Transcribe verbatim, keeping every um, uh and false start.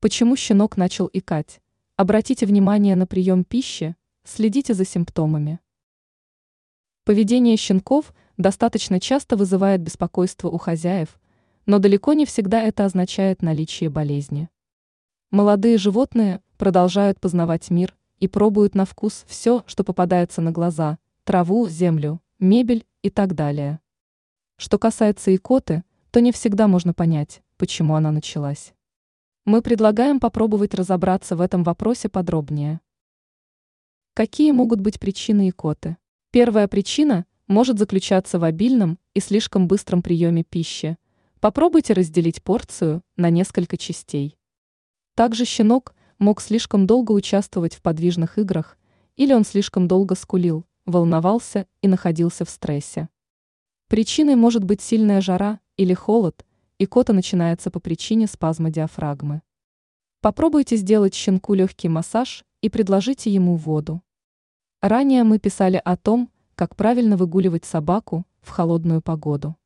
Почему щенок начал икать? Обратите внимание на прием пищи, следите за симптомами. Поведение щенков достаточно часто вызывает беспокойство у хозяев, но далеко не всегда это означает наличие болезни. Молодые животные продолжают познавать мир и пробуют на вкус все, что попадается на глаза – траву, землю, мебель и так далее. Что касается икоты, то не всегда можно понять, почему она началась. Мы предлагаем попробовать разобраться в этом вопросе подробнее. Какие могут быть причины икоты? Первая причина может заключаться в обильном и слишком быстром приеме пищи. Попробуйте разделить порцию на несколько частей. Также щенок мог слишком долго участвовать в подвижных играх, или он слишком долго скулил, волновался и находился в стрессе. Причиной может быть сильная жара или холод, икота начинается по причине спазма диафрагмы. Попробуйте сделать щенку легкий массаж и предложите ему воду. Ранее мы писали о том, как правильно выгуливать собаку в холодную погоду.